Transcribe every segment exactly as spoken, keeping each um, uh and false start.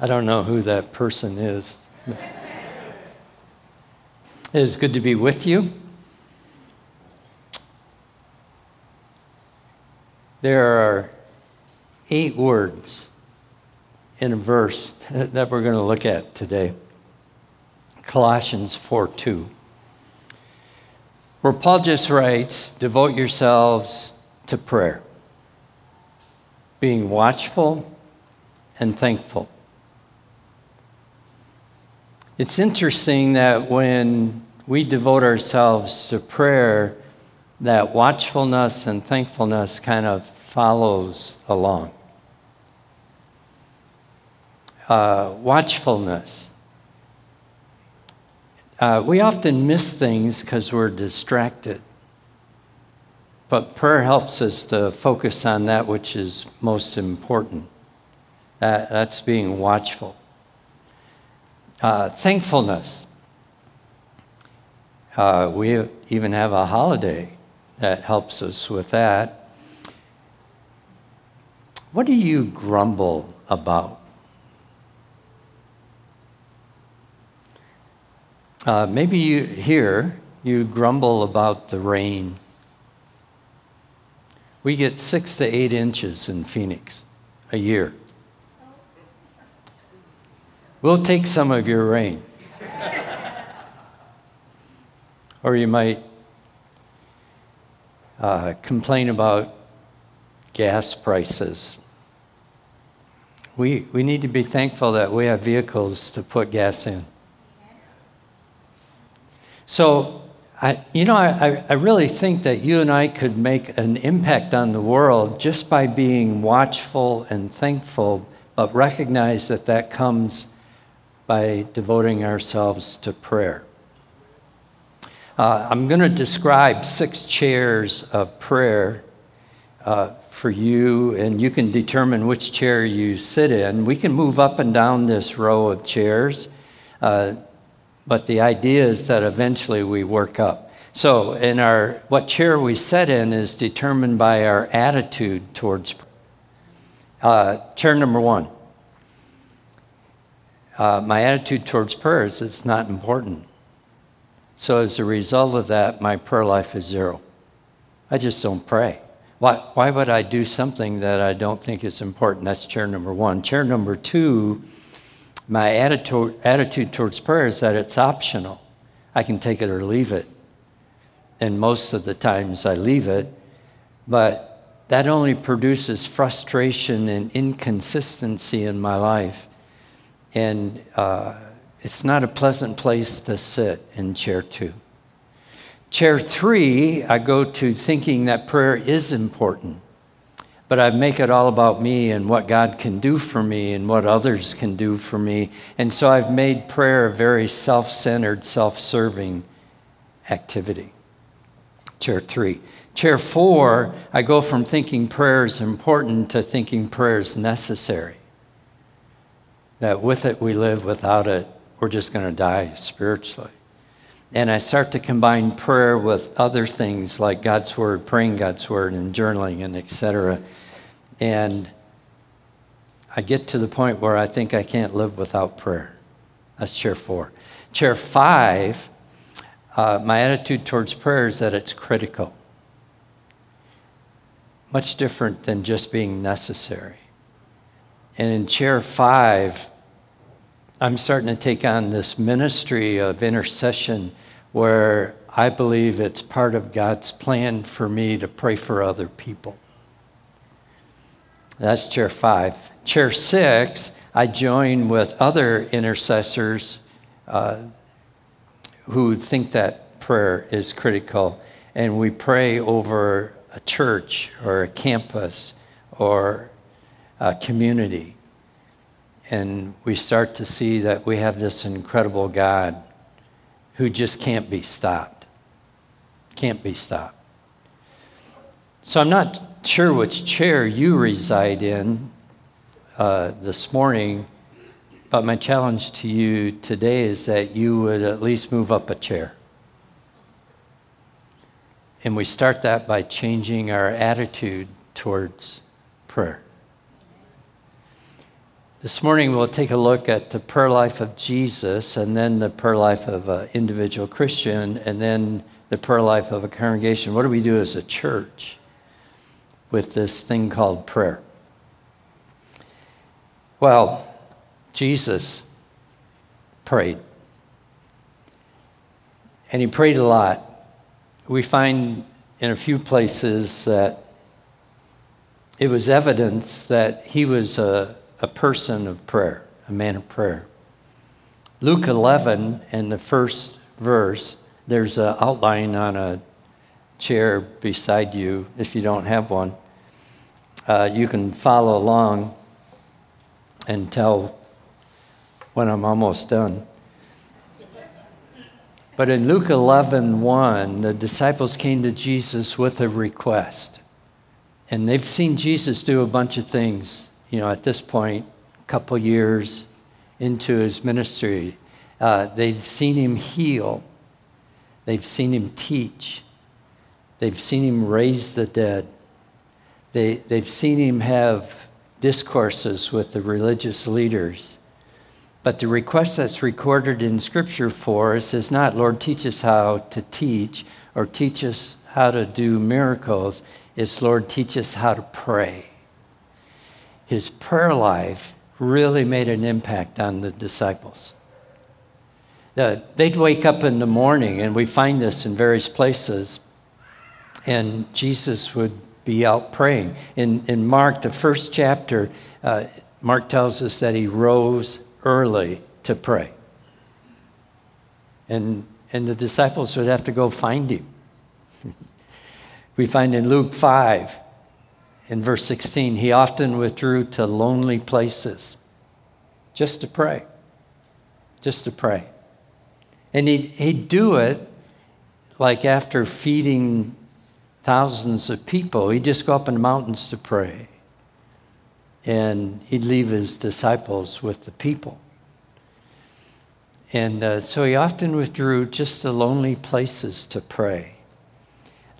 I don't know who that person is. It is good to be with you. There are eight words in a verse that we're going to look at today. Colossians four two, where Paul just writes, devote yourselves to prayer, being watchful and thankful. It's interesting that when we devote ourselves to prayer, that watchfulness and thankfulness kind of follows along. Uh, watchfulness. Uh, we often miss things because we're distracted. But prayer helps us to focus on that which is most important. That, that's being watchful. Uh, thankfulness. Uh, we even have a holiday that helps us with that. What do you grumble about? Uh, maybe you here, you grumble about the rain. We get six to eight inches in Phoenix a year. We'll take some of your rain. Or you might uh, complain about gas prices. We, we need to be thankful that we have vehicles to put gas in. So, I, you know, I, I really think that you and I could make an impact on the world just by being watchful and thankful, but recognize that that comes by devoting ourselves to prayer. Uh, I'm going to describe six chairs of prayer uh, for you, and you can determine which chair you sit in. We can move up and down this row of chairs, uh, but the idea is that eventually we work up. So, in our what chair we sit in is determined by our attitude towards prayer. Uh, chair number one. Uh, my attitude towards prayer is it's not important. So as a result of that, my prayer life is zero. I just don't pray. Why, why would I do something that I don't think is important? That's chair number one. Chair number two, my attitude, attitude towards prayer is that it's optional. I can take it or leave it. And most of the times I leave it. But that only produces frustration and inconsistency in my life. And uh, it's not a pleasant place to sit in chair two. Chair three, I go to thinking that prayer is important, but I make it all about me and what God can do for me and what others can do for me. And so I've made prayer a very self-centered, self-serving activity. Chair three. Chair four, I go from thinking prayer is important to thinking prayer is necessary. That with it we live, without it we're just going to die spiritually. And I start to combine prayer with other things like God's Word, praying God's Word, and journaling, and et cetera. And I get to the point where I think I can't live without prayer. That's chair four. Chair five, uh, my attitude towards prayer is that it's critical. Much different than just being necessary. And in chair five, I'm starting to take on this ministry of intercession where I believe it's part of God's plan for me to pray for other people. That's chair five. Chair six, I join with other intercessors uh, who think that prayer is critical, and we pray over a church or a campus or a community. And we start to see that we have this incredible God who just can't be stopped. Can't be stopped. So I'm not sure which chair you reside in uh, this morning, but my challenge to you today is that you would at least move up a chair. And we start that by changing our attitude towards prayer. This morning we'll take a look at the prayer life of Jesus, and then the prayer life of an individual Christian, and then the prayer life of a congregation. What do we do as a church with this thing called prayer? Well, Jesus prayed. And he prayed a lot. We find in a few places that it was evidence that he was a A person of prayer, a man of prayer. Luke eleven, and the first verse, there's an outline on a chair beside you if you don't have one. Uh, you can follow along and tell when I'm almost done. But in Luke eleven one, the disciples came to Jesus with a request. And they've seen Jesus do a bunch of things. You know, at this point, a couple years into his ministry, uh, they've seen him heal. They've seen him teach. They've seen him raise the dead. They, they've seen him have discourses with the religious leaders. But the request that's recorded in Scripture for us is not, Lord, teach us how to teach, or teach us how to do miracles. It's, Lord, teach us how to pray. His prayer life really made an impact on the disciples. They'd wake up in the morning, and we find this in various places, and Jesus would be out praying. In, in Mark, the first chapter, uh, Mark tells us that he rose early to pray. And, and the disciples would have to go find him. We find in Luke five, in verse sixteen, he often withdrew to lonely places just to pray, just to pray. And he'd, he'd do it like after feeding thousands of people. He'd just go up in the mountains to pray. And he'd leave his disciples with the people. And uh, so he often withdrew just to lonely places to pray.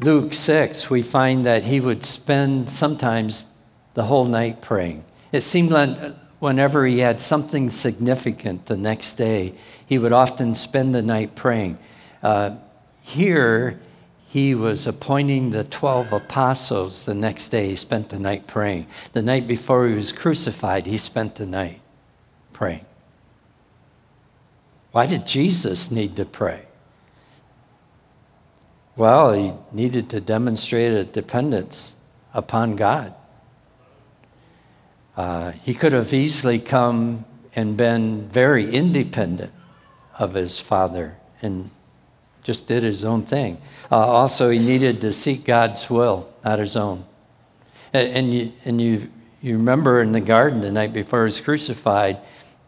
Luke six, we find that he would spend sometimes the whole night praying. It seemed like whenever he had something significant the next day, he would often spend the night praying. Uh, here, he was appointing the twelve apostles the next day. He spent the night praying. The night before he was crucified, he spent the night praying. Why did Jesus need to pray? Well, he needed to demonstrate a dependence upon God. Uh, he could have easily come and been very independent of his Father and just did his own thing. Uh, also, he needed to seek God's will, not his own. And, and, you, and you, you remember in the garden the night before he was crucified,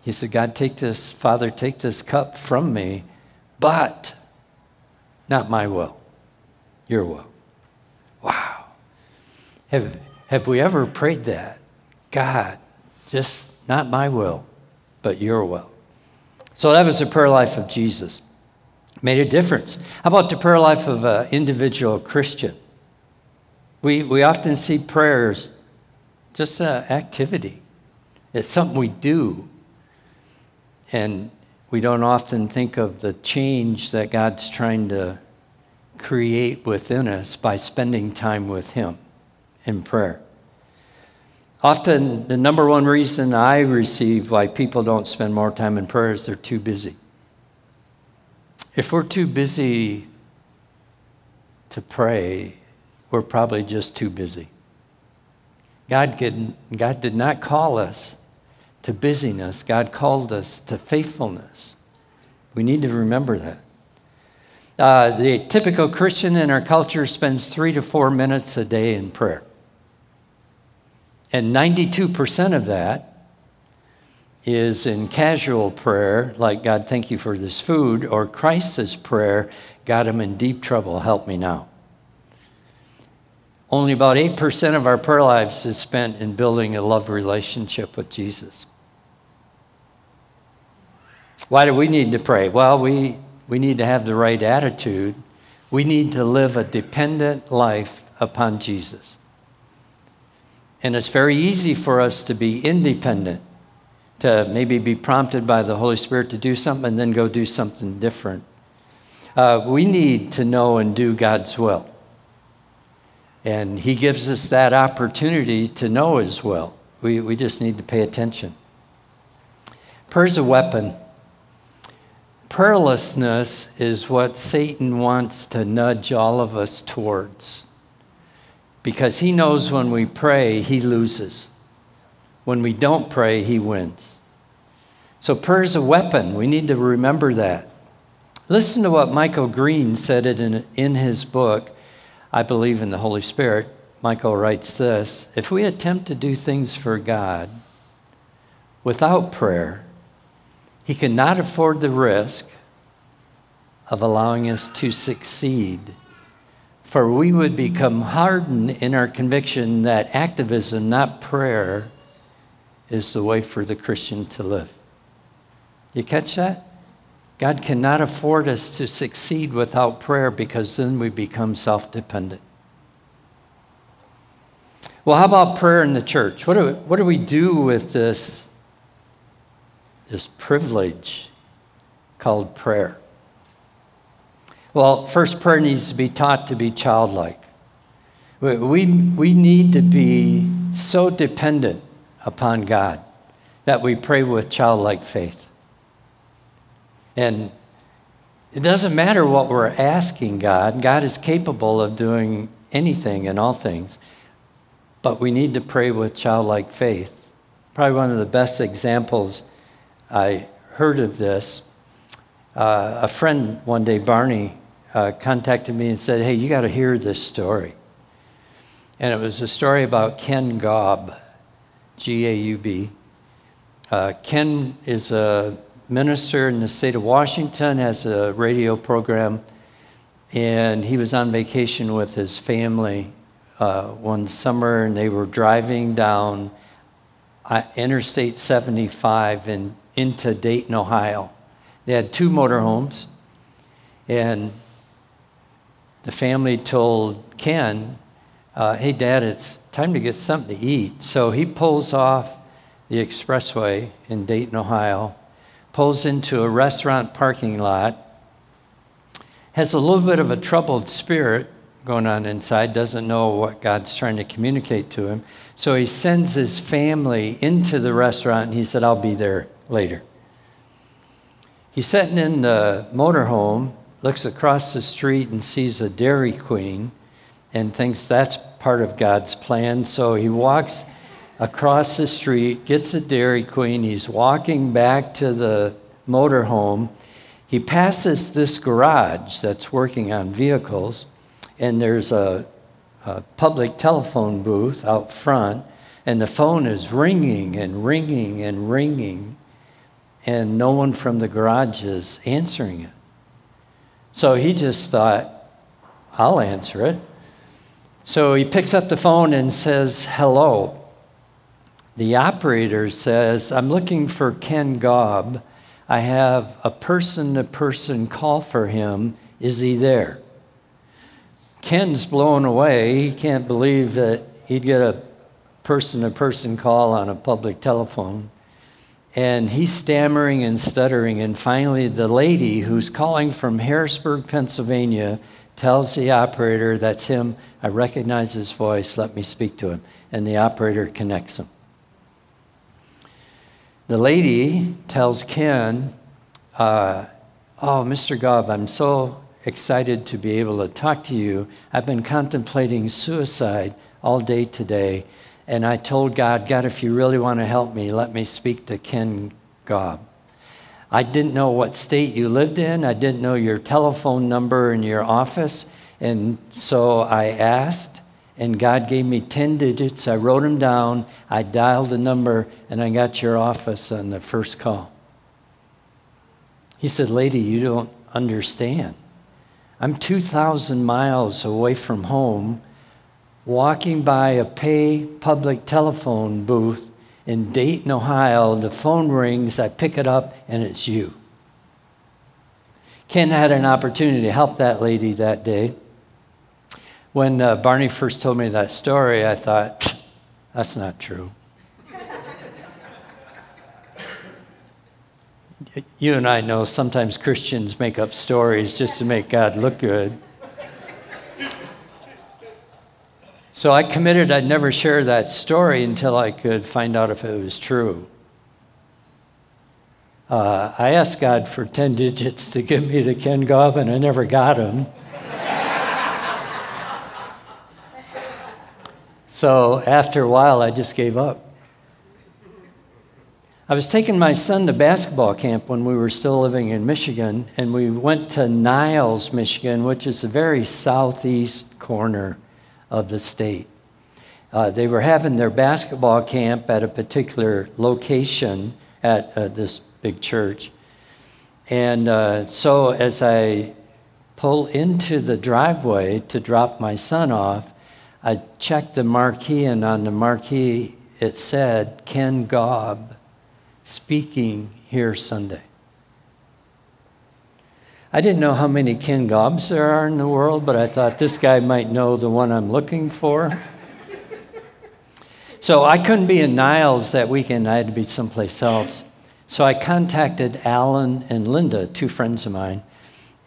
he said, God, take this, Father, take this cup from me, but not my will. Your will. Wow. Have, have we ever prayed that? God, just not my will, but your will. So that was the prayer life of Jesus. Made a difference. How about the prayer life of an individual Christian? We, we often see prayers just an activity. It's something we do. And we don't often think of the change that God's trying to create within us by spending time with him in prayer. Often the number one reason I receive why people don't spend more time in prayer is they're too busy. If we're too busy to pray, we're probably just too busy. God did, God did not call us to busyness. God called us to faithfulness. We need to remember that. Uh, the typical Christian in our culture spends three to four minutes a day in prayer. And ninety-two percent of that is in casual prayer, like, God, thank you for this food, or crisis prayer, God, I'm in deep trouble, help me now. Only about eight percent of our prayer lives is spent in building a love relationship with Jesus. Why do we need to pray? Well, we... We need to have the right attitude. We need to live a dependent life upon Jesus. And it's very easy for us to be independent. to maybe be prompted by the Holy Spirit to do something and then go do something different. Uh, we need to know and do God's will. And he gives us that opportunity to know his will. We, we just need to pay attention. Prayer's a weapon. Prayerlessness is what Satan wants to nudge all of us towards, because he knows when we pray, he loses. When we don't pray, he wins. So prayer's a weapon. We need to remember that. Listen to what Michael Green said it in, in his book, I Believe in the Holy Spirit. Michael writes this: if we attempt to do things for God without prayer, he cannot afford the risk of allowing us to succeed, for we would become hardened in our conviction that activism, not prayer, is the way for the Christian to live. You catch that? God cannot afford us to succeed without prayer, because then we become self-dependent. Well, how about prayer in the church? What do we, what do, we do with this? This privilege called prayer. Well, first, prayer needs to be taught to be childlike. We, we, we need to be so dependent upon God that we pray with childlike faith. And it doesn't matter what we're asking God. God is capable of doing anything and all things. But we need to pray with childlike faith. Probably one of the best examples I heard of this. Uh, a friend one day, Barney, uh, contacted me and said, hey, you got to hear this story. And it was a story about Ken Gaub, G A U B. Uh, Ken is a minister in the state of Washington, has a radio program, and he was on vacation with his family uh, one summer, and they were driving down uh, Interstate seventy-five in into Dayton, Ohio. They had two motorhomes, and the family told Ken, uh, hey, Dad, it's time to get something to eat. So he pulls off the expressway in Dayton, Ohio, pulls into a restaurant parking lot, has a little bit of a troubled spirit going on inside, doesn't know what God's trying to communicate to him. So he sends his family into the restaurant, and he said, I'll be there later. He's sitting in the motorhome, looks across the street and sees a Dairy Queen and thinks that's part of God's plan. So he walks across the street, gets a Dairy Queen. He's walking back to the motorhome. He passes this garage that's working on vehicles, and there's a, a public telephone booth out front, and the phone is ringing and ringing and ringing, and no one from the garage is answering it. So he just thought, I'll answer it. So he picks up the phone and says, hello. The operator says, I'm looking for Ken Gaub. I have a person-to-person call for him. Is he there? Ken's blown away. He can't believe that he'd get a person-to-person call on a public telephone. And he's stammering and stuttering, and finally the lady who's calling from Harrisburg, Pennsylvania, tells the operator, that's him, I recognize his voice, let me speak to him. And the operator connects him. The lady tells Ken, uh, oh, Mister Gaub, I'm so excited to be able to talk to you. I've been contemplating suicide all day today. And I told God, God, if you really want to help me, let me speak to Ken Gaub. I didn't know what state you lived in. I didn't know your telephone number and your office. And so I asked, and God gave me ten digits. I wrote them down. I dialed the number, and I got your office on the first call. He said, lady, you don't understand. I'm two thousand miles away from home, walking by a pay public telephone booth in Dayton, Ohio. The phone rings, I pick it up, and it's you. Ken had an opportunity to help that lady that day. When uh, Barney first told me that story, I thought, that's not true. you and I know sometimes Christians make up stories just to make God look good. So I committed I'd never share that story until I could find out if it was true. Uh, I asked God for ten digits to give me to Ken Gaub, and I never got him. So after a while, I just gave up. I was taking my son to basketball camp when we were still living in Michigan, and we went to Niles, Michigan, which is the very southeast corner of the state. Uh, they were having their basketball camp at a particular location at uh, this big church. And uh, so as I pull into the driveway to drop my son off, I checked the marquee, and on the marquee it said, Ken Gaub, speaking here Sunday. I didn't know how many Ken Gaubs there are in the world, but I thought this guy might know the one I'm looking for. So I couldn't be in Niles that weekend. I had to be someplace else. So I contacted Alan and Linda, two friends of mine,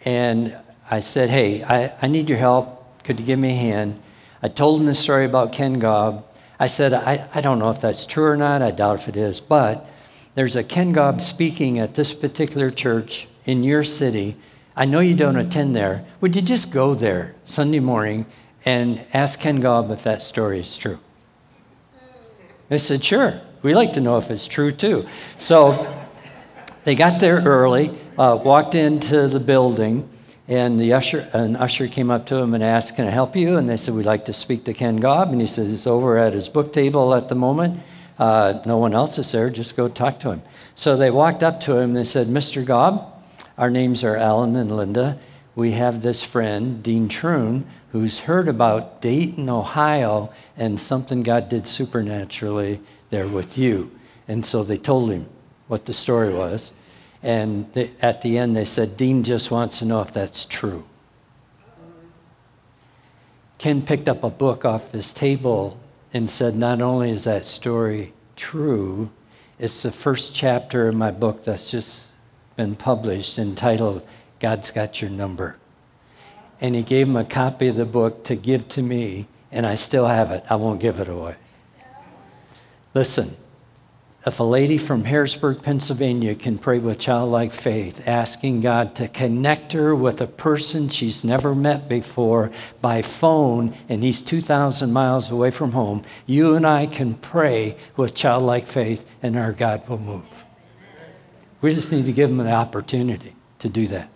and I said, hey, I, I need your help. Could you give me a hand? I told them the story about Ken Gaub. I said, I, I don't know if that's true or not. I doubt if it is, but there's a Ken Gaub speaking at this particular church in your city. I know you don't attend there. Would you just go there Sunday morning and ask Ken Gaub if that story is true? They said, sure. We'd like to know if it's true, too. So they got there early, uh, walked into the building, and the usher, an usher came up to him and asked, can I help you? And they said, we'd like to speak to Ken Gaub. And he says, it's over at his book table at the moment. Uh, no one else is there. Just go talk to him. So they walked up to him. And they said, Mister Gaub, our names are Alan and Linda. We have this friend, Dean Troon, who's heard about Dayton, Ohio, and something God did supernaturally there with you. And so they told him what the story was. And they, at the end, they said, Dean just wants to know if that's true. Ken picked up a book off his table and said, not only is that story true, it's the first chapter in my book that's just been published entitled, God's Got Your Number. And he gave him a copy of the book to give to me, and I still have it. I won't give it away. Listen, if a lady from Harrisburg, Pennsylvania can pray with childlike faith, asking God to connect her with a person she's never met before by phone, and he's two thousand miles away from home, you and I can pray with childlike faith, and our God will move. We just need to give him the opportunity to do that.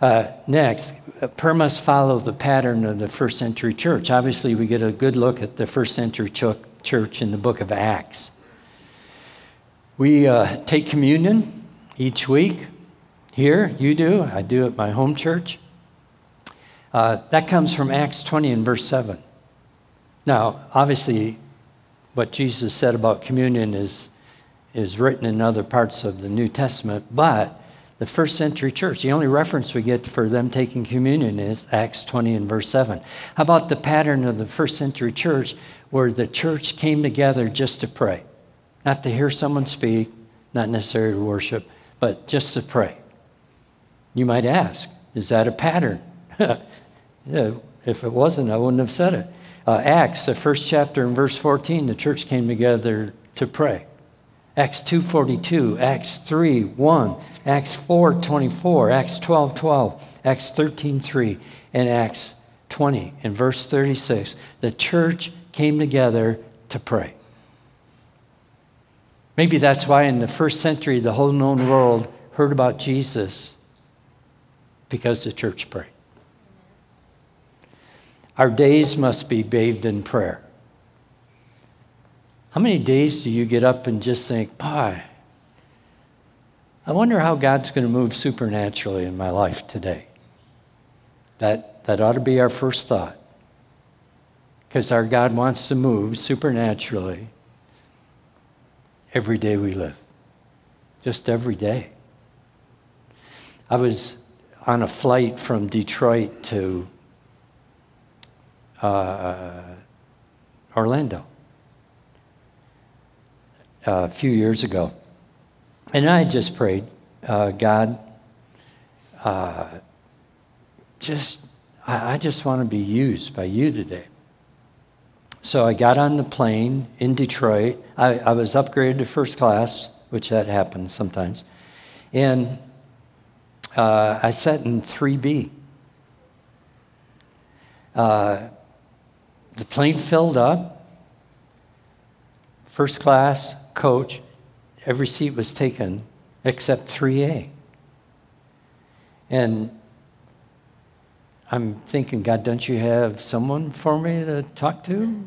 Uh, next, prayer must follow the pattern of the first century church. Obviously, we get a good look at the first century ch- church in the book of Acts. We uh, take communion each week. Here, you do. I do at my home church. Uh, that comes from Acts twenty and verse seven. Now, obviously, what Jesus said about communion is, is written in other parts of the New Testament, but the first century church, the only reference we get for them taking communion is Acts twenty and verse seven. How about the pattern of the first century church where the church came together just to pray? Not to hear someone speak, not necessarily to worship, but just to pray. You might ask, is that a pattern? Yeah, if it wasn't, I wouldn't have said it. Uh, Acts, the first chapter in verse fourteen, the church came together to pray. Acts two forty-two, Acts three one, Acts four twenty-four, Acts twelve twelve, Acts thirteen three, and Acts twenty. In verse thirty-six, the church came together to pray. Maybe that's why in the first century the whole known world heard about Jesus, because the church prayed. Our days must be bathed in prayer. How many days do you get up and just think, boy, I wonder how God's going to move supernaturally in my life today? That, that ought to be our first thought, because our God wants to move supernaturally every day we live, just every day. I was on a flight from Detroit to uh, Orlando. Uh, a few years ago, and I just prayed uh, God, uh, just I, I just want to be used by you today. So I got on the plane in Detroit. I, I was upgraded to first class, which that happens sometimes. And uh, I sat in three B. Uh, the plane filled up. First class, coach, every seat was taken except three A. And I'm thinking, God, don't you have someone for me to talk to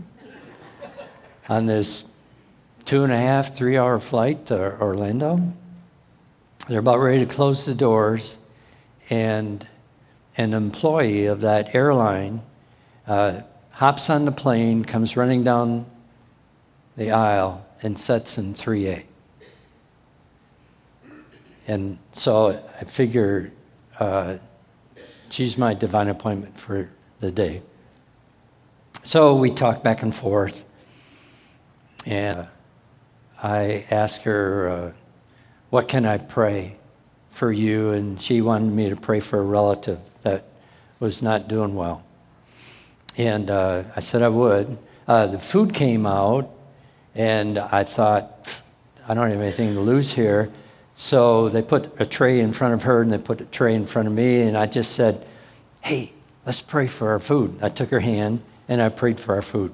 on this two and a half, three hour flight to Orlando? They're about ready to close the doors, and an employee of that airline uh, hops on the plane, comes running down the aisle, and sets in three A. And so I figure, uh, she's my divine appointment for the day. So we talked back and forth, and I asked her, uh, what can I pray for you? And she wanted me to pray for a relative that was not doing well. And uh, I said I would. Uh, the food came out, and I thought, I don't have anything to lose here. So they put a tray in front of her, and they put a tray in front of me, and I just said, hey, let's pray for our food. I took her hand, and I prayed for our food.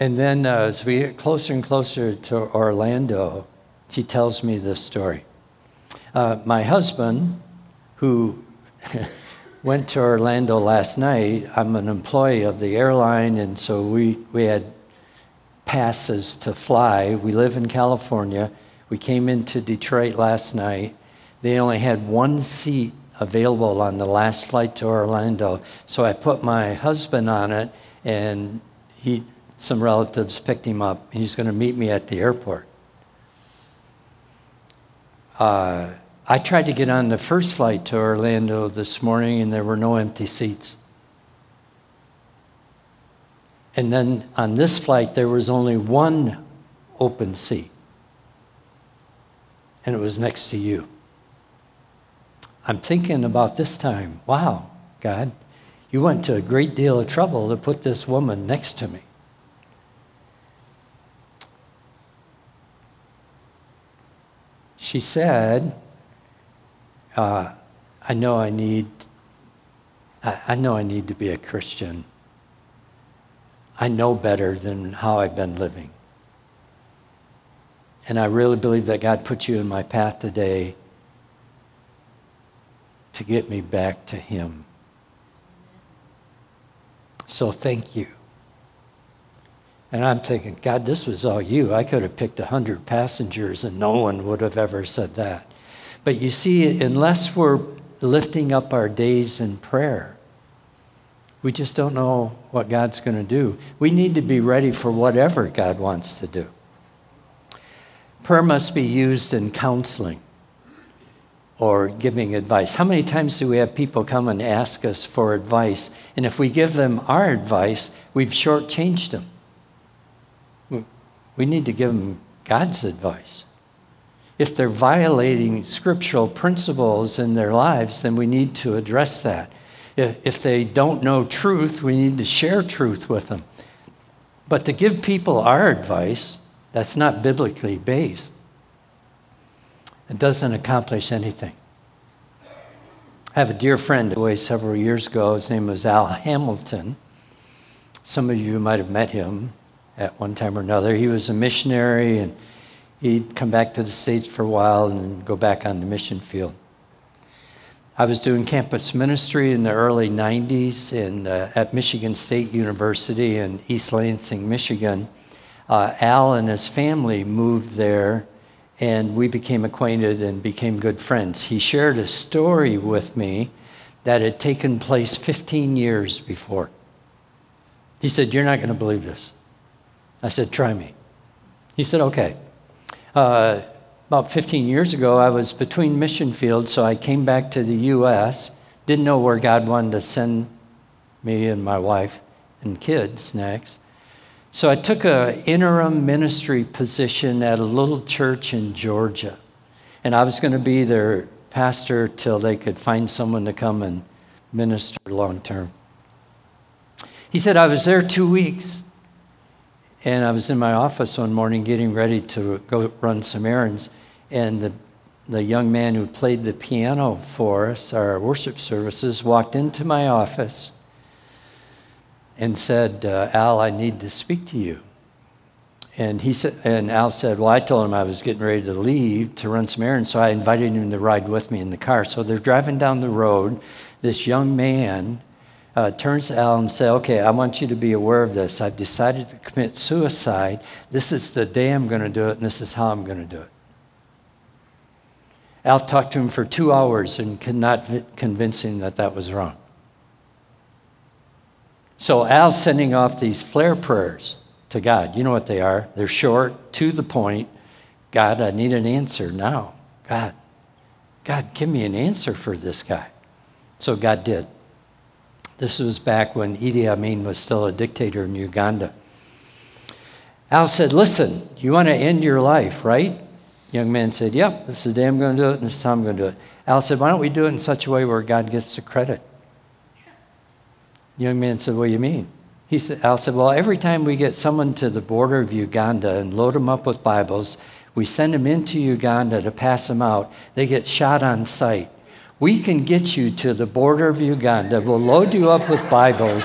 And then uh, as we get closer and closer to Orlando, she tells me this story. Uh, my husband, who went to Orlando last night, I'm an employee of the airline, and so we, we had passes to fly. We live in California. We came into Detroit last night. They only had one seat available on the last flight to Orlando. So I put my husband on it, and he, some relatives picked him up. He's going to meet me at the airport. Uh, I tried to get on the first flight to Orlando this morning, and there were no empty seats. And then on this flight, there was only one open seat. And it was next to you. I'm thinking about this time, wow, God, you went to a great deal of trouble to put this woman next to me. She said, uh, I know I need, I, I know I need to be a Christian. I know better than how I've been living. And I really believe that God put you in my path today to get me back to Him. So thank you. And I'm thinking, God, this was all you. I could have picked one hundred passengers and no one would have ever said that. But you see, unless we're lifting up our days in prayer, we just don't know what God's going to do. We need to be ready for whatever God wants to do. Prayer must be used in counseling or giving advice. How many times do we have people come and ask us for advice? And if we give them our advice, we've shortchanged them. We need to give them God's advice. If they're violating scriptural principles in their lives, then we need to address that. If they don't know truth, we need to share truth with them. But to give people our advice, that's not biblically based. It doesn't accomplish anything. I have a dear friend away several years ago. His name was Al Hamilton. Some of you might have met him at one time or another. He was a missionary, and he'd come back to the States for a while and then go back on the mission field. I was doing campus ministry in the early nineties in, uh, at Michigan State University in East Lansing, Michigan. Uh, Al and his family moved there, and we became acquainted and became good friends. He shared a story with me that had taken place fifteen years before. He said, "You're not going to believe this." I said, "Try me." He said, "Okay." Uh, About fifteen years ago, I was between mission fields, so I came back to the U S, didn't know where God wanted to send me and my wife and kids next. So I took an interim ministry position at a little church in Georgia. And I was going to be their pastor till they could find someone to come and minister long term. He said, I was there two weeks. And I was in my office one morning getting ready to go run some errands. And the, the young man who played the piano for us, our worship services, walked into my office and said, uh, Al, I need to speak to you. And he said, and Al said, well, I told him I was getting ready to leave to run some errands, so I invited him to ride with me in the car. So they're driving down the road. This young man Uh, turns to Al and says, okay, I want you to be aware of this. I've decided to commit suicide. This is the day I'm going to do it, and this is how I'm going to do it. Al talked to him for two hours and could not v- convince him that that was wrong. So Al's sending off these flare prayers to God. You know what they are. They're short, to the point. God, I need an answer now. God, God, give me an answer for this guy. So God did. This was back when Idi Amin was still a dictator in Uganda. Al said, listen, you want to end your life, right? Young man said, yep, this is the day I'm going to do it, and this is how I'm going to do it. Al said, why don't we do it in such a way where God gets the credit? Young man said, what do you mean? He said, Al said, well, every time we get someone to the border of Uganda and load them up with Bibles, we send them into Uganda to pass them out. They get shot on sight. We can get you to the border of Uganda. We'll load you up with Bibles.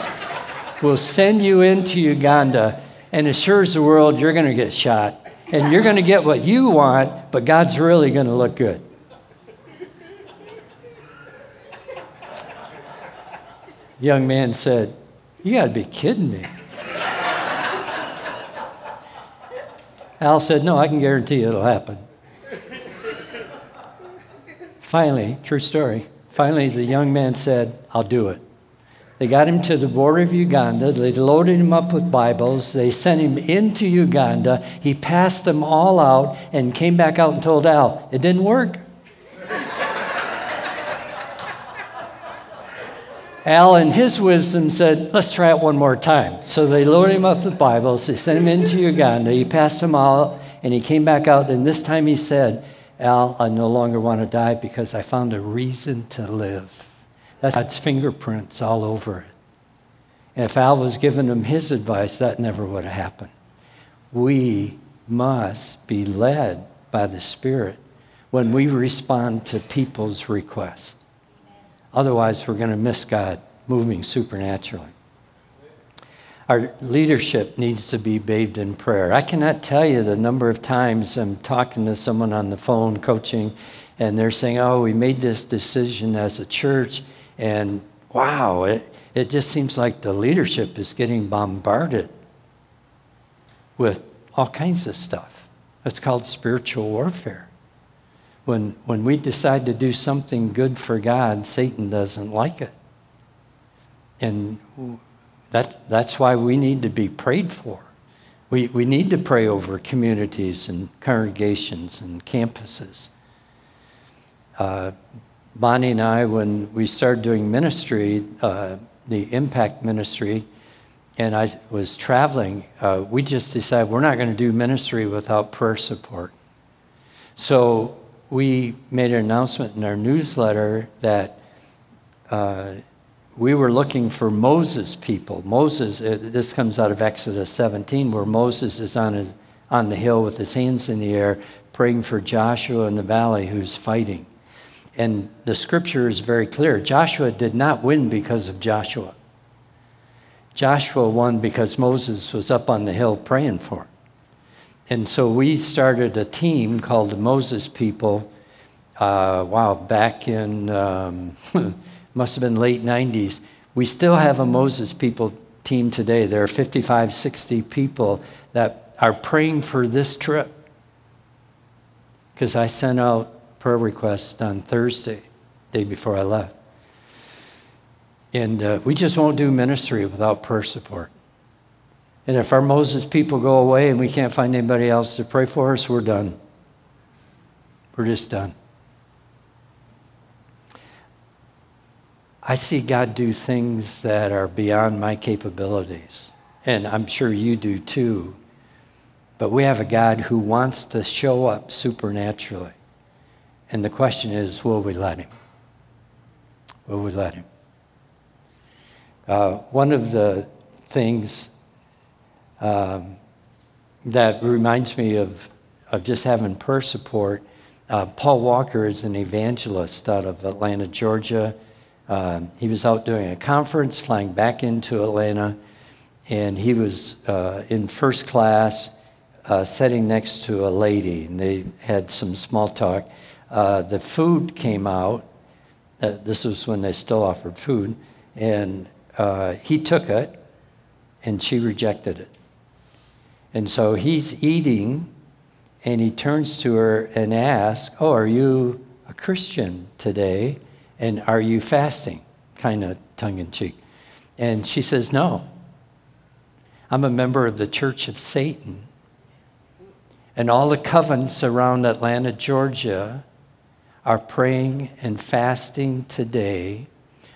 We'll send you into Uganda, and assures the world you're going to get shot. And you're going to get what you want, but God's really going to look good. Young man said, you got to be kidding me. Al said, no, I can guarantee it'll happen. Finally, true story, finally the young man said, I'll do it. They got him to the border of Uganda. They loaded him up with Bibles. They sent him into Uganda. He passed them all out and came back out and told Al, it didn't work. Al, in his wisdom, said, let's try it one more time. So they loaded him up with Bibles. They sent him into Uganda. He passed them all, and he came back out, and this time he said, Al, I no longer want to die because I found a reason to live. That's God's fingerprints all over it. And if Al was giving him his advice, that never would have happened. We must be led by the Spirit when we respond to people's requests. Otherwise, we're going to miss God moving supernaturally. Our leadership needs to be bathed in prayer. I cannot tell you the number of times I'm talking to someone on the phone, coaching, and they're saying, oh, we made this decision as a church, and wow, it, it just seems like the leadership is getting bombarded with all kinds of stuff. It's called spiritual warfare. When, when we decide to do something good for God, Satan doesn't like it. And That, that's why we need to be prayed for. We, we need to pray over communities and congregations and campuses. Uh, Bonnie and I, when we started doing ministry, uh, the impact ministry, and I was traveling, uh, we just decided we're not going to do ministry without prayer support. So we made an announcement in our newsletter that uh, we were looking for Moses people. Moses, this comes out of Exodus seventeen, where Moses is on his, on the hill with his hands in the air, praying for Joshua in the valley who's fighting. And the scripture is very clear. Joshua did not win because of Joshua. Joshua won because Moses was up on the hill praying for him. And so we started a team called the Moses people, uh, wow, back in... Um, must have been late nineties. We still have a Moses people team today. There are fifty-five, sixty people that are praying for this trip. Because I sent out prayer requests on Thursday, the day before I left. And uh, we just won't do ministry without prayer support. And if our Moses people go away and we can't find anybody else to pray for us, we're done. We're just done. I see God do things that are beyond my capabilities. and I'm sure you do too. But we have a God who wants to show up supernaturally. And the question is, will we let him? Will we let him? Uh, one of the things um, that reminds me of, of just having prayer support, uh, Paul Walker is an evangelist out of Atlanta, Georgia. Uh, he was out doing a conference, flying back into Atlanta, and he was uh, in first class, Uh, sitting next to a lady, and they had some small talk. Uh, the food came out. Uh, this was when they still offered food, and uh, he took it, and she rejected it. And so he's eating, and he turns to her and asks, "Oh, are you a Christian today? And are you fasting?" Kind of tongue in cheek. And she says, "No. I'm a member of the Church of Satan." And all the covens around Atlanta, Georgia, are praying and fasting today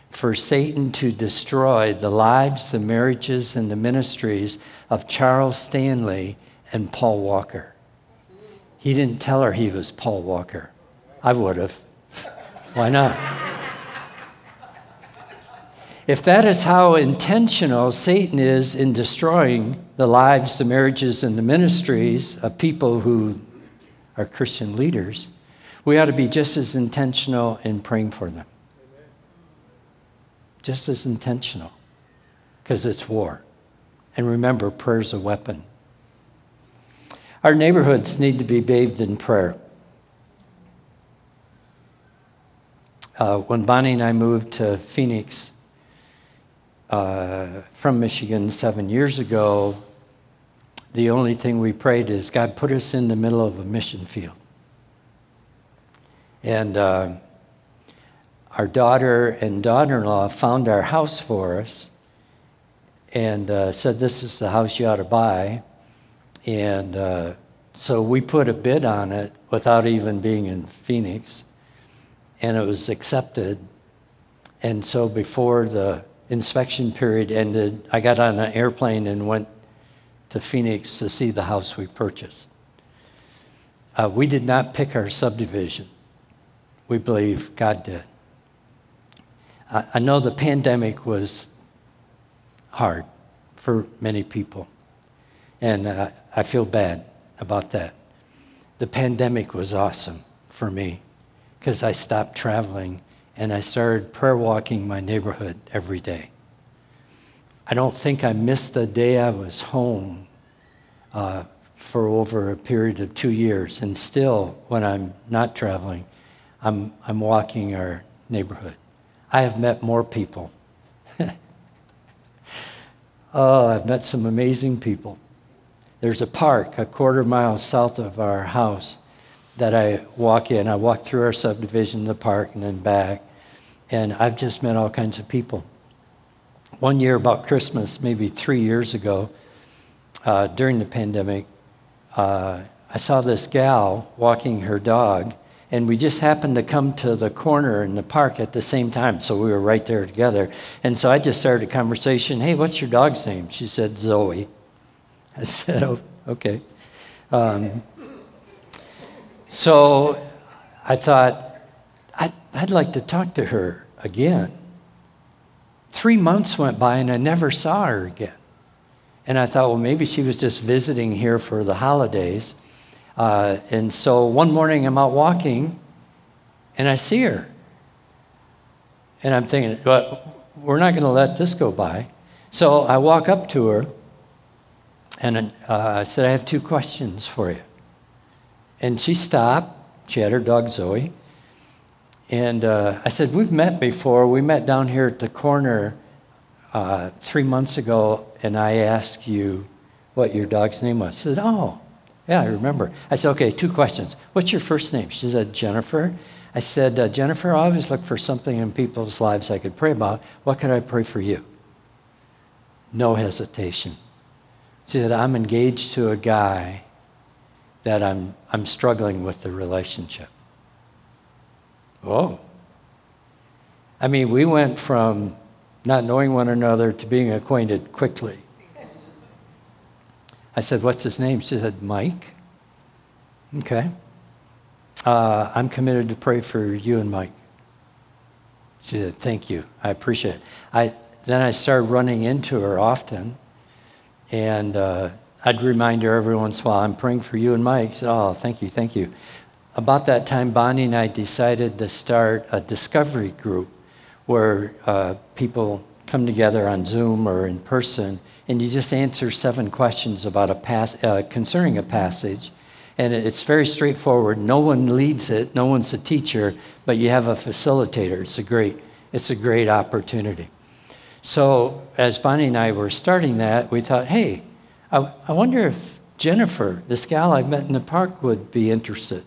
for Satan to destroy the lives, the marriages, and the ministries of Charles Stanley and Paul Walker. He didn't tell her he was Paul Walker. I would have. Why not? If that is how intentional Satan is in destroying the lives, the marriages, and the ministries of people who are Christian leaders, we ought to be just as intentional in praying for them. Amen. Just as intentional, because it's war. And remember, prayer's a weapon. Our neighborhoods need to be bathed in prayer. Uh, when Bonnie and I moved to Phoenix, Uh, from Michigan seven years ago, the only thing we prayed is, God, put us in the middle of a mission field. And uh, our daughter and daughter-in-law found our house for us and uh, said, this is the house you ought to buy. And uh, so we put a bid on it without even being in Phoenix, and it was accepted. And so before the inspection period ended, I got on an airplane and went to Phoenix to see the house we purchased. Uh, we did not pick our subdivision. We believe God did. I, I know the pandemic was hard for many people, and uh, I feel bad about that. The pandemic was awesome for me because I stopped traveling and I started prayer walking my neighborhood every day. I don't think I missed a day I was home uh, for over a period of two years. And still, when I'm not traveling, I'm I'm walking our neighborhood. I have met more people. Oh, I've met some amazing people. There's a park a quarter mile south of our house that I walk in. I walk through our subdivision, the park, and then back. And I've just met all kinds of people. One year about Christmas, maybe three years ago, uh, during the pandemic, uh, I saw this gal walking her dog, and we just happened to come to the corner in the park at the same time, so we were right there together. And so I just started a conversation. Hey, what's your dog's name? She said, Zoe. I said, oh, okay. Um, So I thought, I'd, I'd like to talk to her again. Three months went by and I never saw her again. And I thought, well, maybe she was just visiting here for the holidays. Uh, and so one morning I'm out walking and I see her. And I'm thinking, well, we're not going to let this go by. So I walk up to her and uh, I said, I have two questions for you. And she stopped. She had her dog, Zoe. And uh, I said, we've met before. We met down here at the corner uh, three months ago, and I asked you what your dog's name was. She said, oh, yeah, I remember. I said, okay, two questions. What's your first name? She said, Jennifer. I said, uh, Jennifer, I always look for something in people's lives I could pray about. What could I pray for you? No hesitation. She said, I'm engaged to a guy that I'm I'm struggling with the relationship. Whoa. I mean, we went from not knowing one another to being acquainted quickly. I said, what's his name? She said, Mike. Okay. Uh, I'm committed to pray for you and Mike. She said, thank you. I appreciate it. I, then I started running into her often, and uh, I'd remind her every once in a while, I'm praying for you and Mike. She said, oh, thank you, thank you. About that time, Bonnie and I decided to start a discovery group where uh, people come together on Zoom or in person, and you just answer seven questions about a pas- uh, concerning a passage. And it's very straightforward. No one leads it. No one's a teacher, but you have a facilitator. It's a great, it's a great opportunity. So as Bonnie and I were starting that, we thought, hey, I, I wonder if Jennifer, this gal I met in the park, would be interested.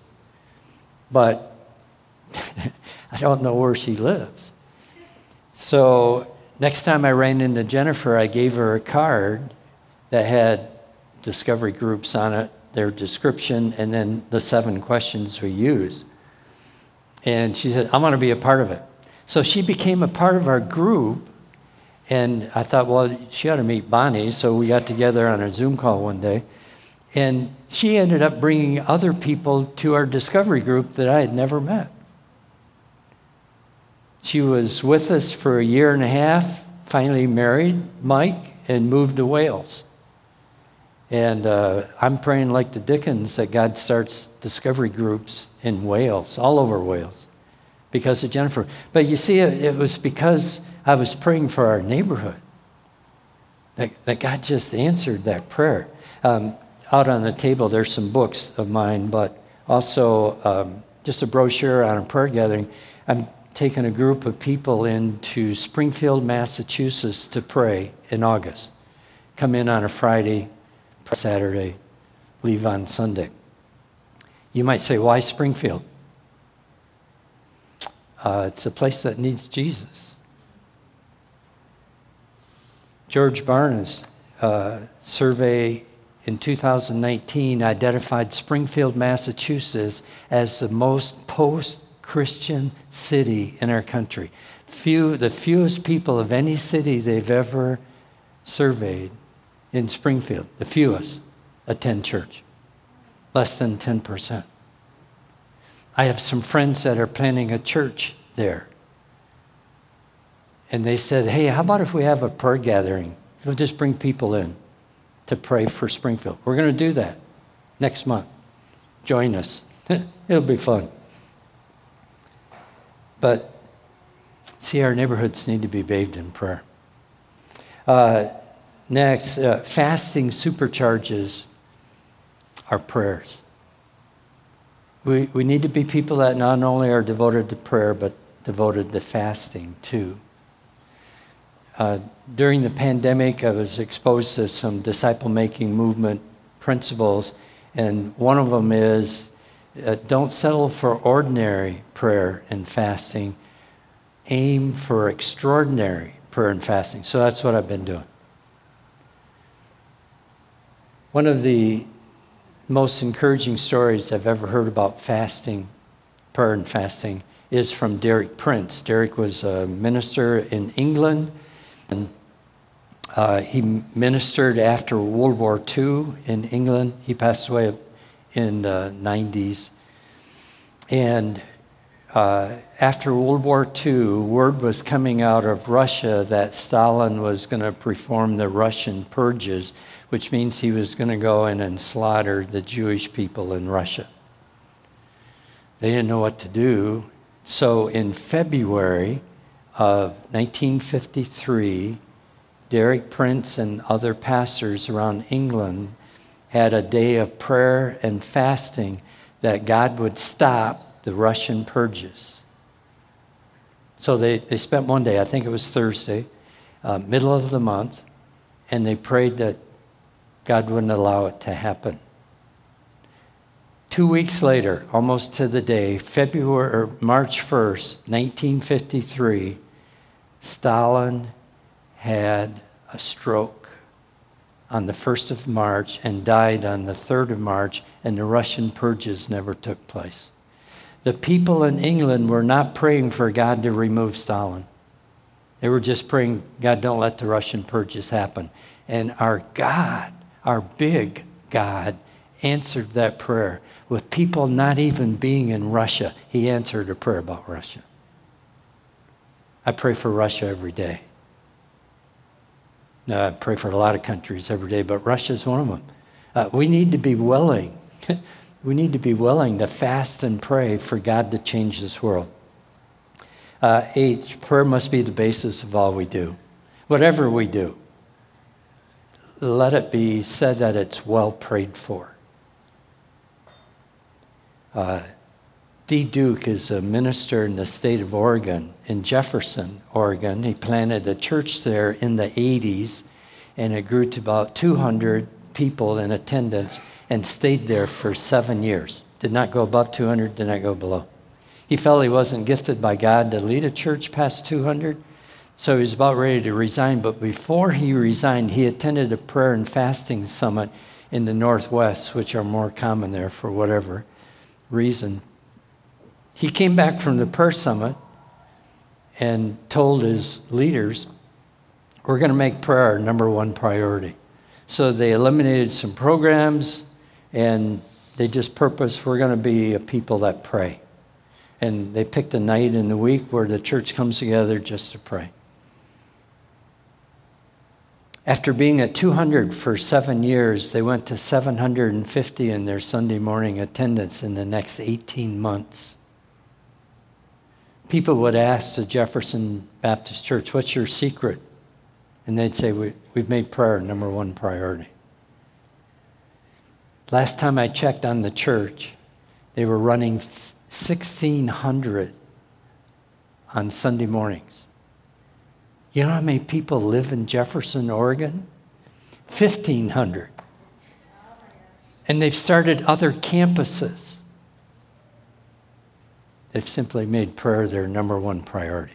But I don't know where she lives. So next time I ran into Jennifer, I gave her a card that had discovery groups on it, their description, and then the seven questions we use. And she said, I want to be a part of it. So she became a part of our group, and I thought, well, she ought to meet Bonnie, so we got together on a Zoom call one day, and she ended up bringing other people to our discovery group that I had never met. She was with us for a year and a half, finally married Mike, and moved to Wales. And uh, I'm praying like the Dickens that God starts discovery groups in Wales, all over Wales, because of Jennifer. But you see, it, it was because I was praying for our neighborhood that, that God just answered that prayer. Um, out on the table, there's some books of mine, but also um, just a brochure on a prayer gathering. I'm taking a group of people into Springfield, Massachusetts to pray in August. Come in on a Friday, Saturday, leave on Sunday. You might say, why Springfield? Uh, it's a place that needs Jesus. George Barna's uh, survey in two thousand nineteen identified Springfield, Massachusetts as the most post-Christian city in our country. Few, the fewest people of any city they've ever surveyed in Springfield, the fewest attend church, less than ten percent. I have some friends that are planning a church there. And they said, hey, how about if we have a prayer gathering? We'll just bring people in to pray for Springfield. We're going to do that next month. Join us. It'll be fun. But see, our neighborhoods need to be bathed in prayer. Uh, Next, uh, fasting supercharges our prayers. We we need to be people that not only are devoted to prayer, but devoted to fasting too. Uh, during the pandemic, I was exposed to some disciple-making movement principles, and one of them is uh, don't settle for ordinary prayer and fasting. Aim for extraordinary prayer and fasting. So that's what I've been doing. One of the most encouraging stories I've ever heard about fasting, prayer and fasting, is from Derek Prince. Derek was a minister in England, and uh, he ministered after World War Two in England. He passed away in the nineties. And uh, after World War Two, word was coming out of Russia that Stalin was going to perform the Russian purges, which means he was going to go in and slaughter the Jewish people in Russia. They didn't know what to do. So in February of nineteen fifty-three, Derek Prince and other pastors around England had a day of prayer and fasting that God would stop the Russian purges. So they, they spent one day, I think it was Thursday, uh, middle of the month, and they prayed that God wouldn't allow it to happen. Two weeks later, almost to the day, February or March first, nineteen fifty-three, Stalin had a stroke on the first of March and died on the third of March, and the Russian purges never took place. The people in England were not praying for God to remove Stalin. They were just praying, God, don't let the Russian purges happen. And our God, our big God answered that prayer. With people not even being in Russia, he answered a prayer about Russia. I pray for Russia every day. Now, I pray for a lot of countries every day, but Russia is one of them. Uh, we need to be willing. We need to be willing to fast and pray for God to change this world. Uh, eight, prayer must be the basis of all we do. Whatever we do, let it be said that it's well prayed for. Uh, D. Duke is a minister in the state of Oregon, in Jefferson, Oregon. He planted a church there in the eighties, and it grew to about two hundred people in attendance and stayed there for seven years. Did not go above two hundred, did not go below. He felt he wasn't gifted by God to lead a church past two hundred, so he was about ready to resign. But before he resigned, he attended a prayer and fasting summit in the Northwest, which are more common there for whatever reason. He came back from the prayer summit and told his leaders, we're going to make prayer our number one priority. So they eliminated some programs, and they just purposed, we're going to be a people that pray. And they picked a night in the week where the church comes together just to pray. After being at two hundred for seven years, they went to seven hundred fifty in their Sunday morning attendance in the next eighteen months. People would ask the Jefferson Baptist Church, what's your secret? And they'd say, we, we've made prayer number one priority. Last time I checked on the church, they were running sixteen hundred on Sunday mornings. You know how many people live in Jefferson, Oregon? fifteen hundred. And they've started other campuses. They've simply made prayer their number one priority.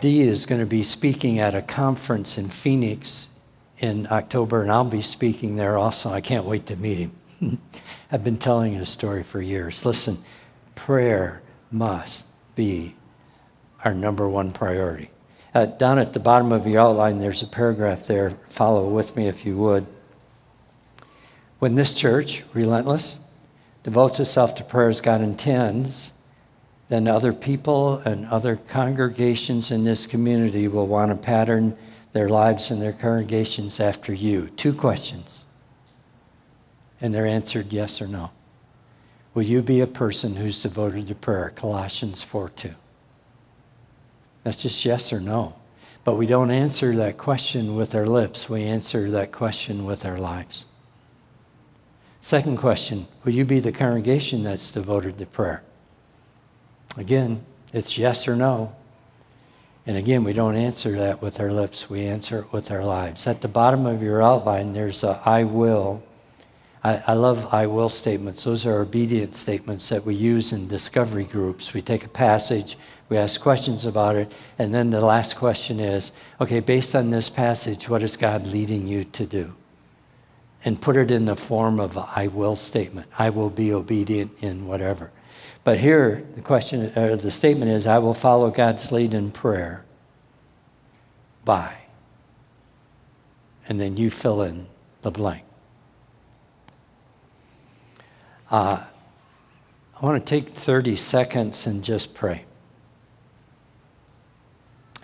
Dee is going to be speaking at a conference in Phoenix in October, and I'll be speaking there also. I can't wait to meet him. I've been telling his story for years. Listen, prayer must be our number one priority. Uh, down at the bottom of your outline, there's a paragraph there. Follow with me if you would. When this church, relentless, devotes itself to prayer as God intends, then other people and other congregations in this community will want to pattern their lives and their congregations after you. Two questions. And they're answered yes or no. Will you be a person who's devoted to prayer? Colossians four two. That's just yes or no. But we don't answer that question with our lips. We answer that question with our lives. Second question, will you be the congregation that's devoted to prayer? Again, it's yes or no. And again, we don't answer that with our lips. We answer it with our lives. At the bottom of your outline, there's a I will. I, I love I will statements. Those are obedient statements that we use in discovery groups. We take a passage, we ask questions about it, and then the last question is, okay, based on this passage, what is God leading you to do? And put it in the form of a I will statement. I will be obedient in whatever. But here, the question, or the statement is, I will follow God's lead in prayer by. And then you fill in the blank. Uh, I want to take thirty seconds and just pray.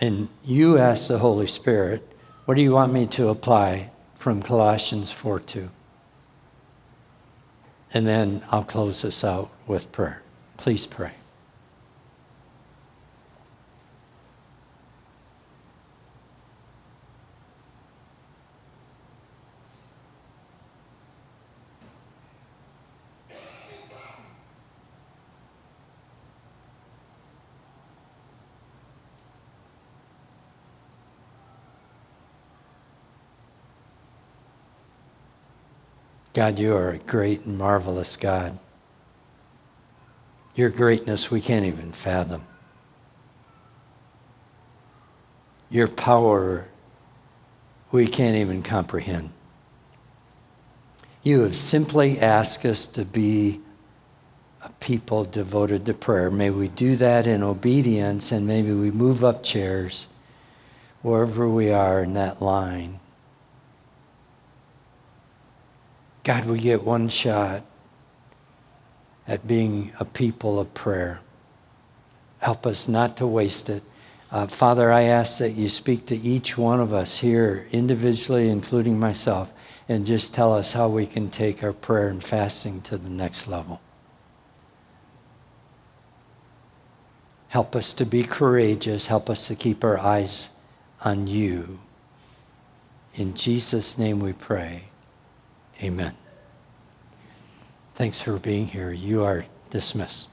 And you ask the Holy Spirit, what do you want me to apply from Colossians four two? And then I'll close this out with prayer. Please pray. God, you are a great and marvelous God. Your greatness we can't even fathom. Your power we can't even comprehend. You have simply asked us to be a people devoted to prayer. May we do that in obedience, and maybe we move up chairs wherever we are in that line. God, we get one shot at being a people of prayer. Help us not to waste it. Uh, Father, I ask that you speak to each one of us here individually, including myself, and just tell us how we can take our prayer and fasting to the next level. Help us to be courageous. Help us to keep our eyes on you. In Jesus' name we pray. Amen. Thanks for being here. You are dismissed.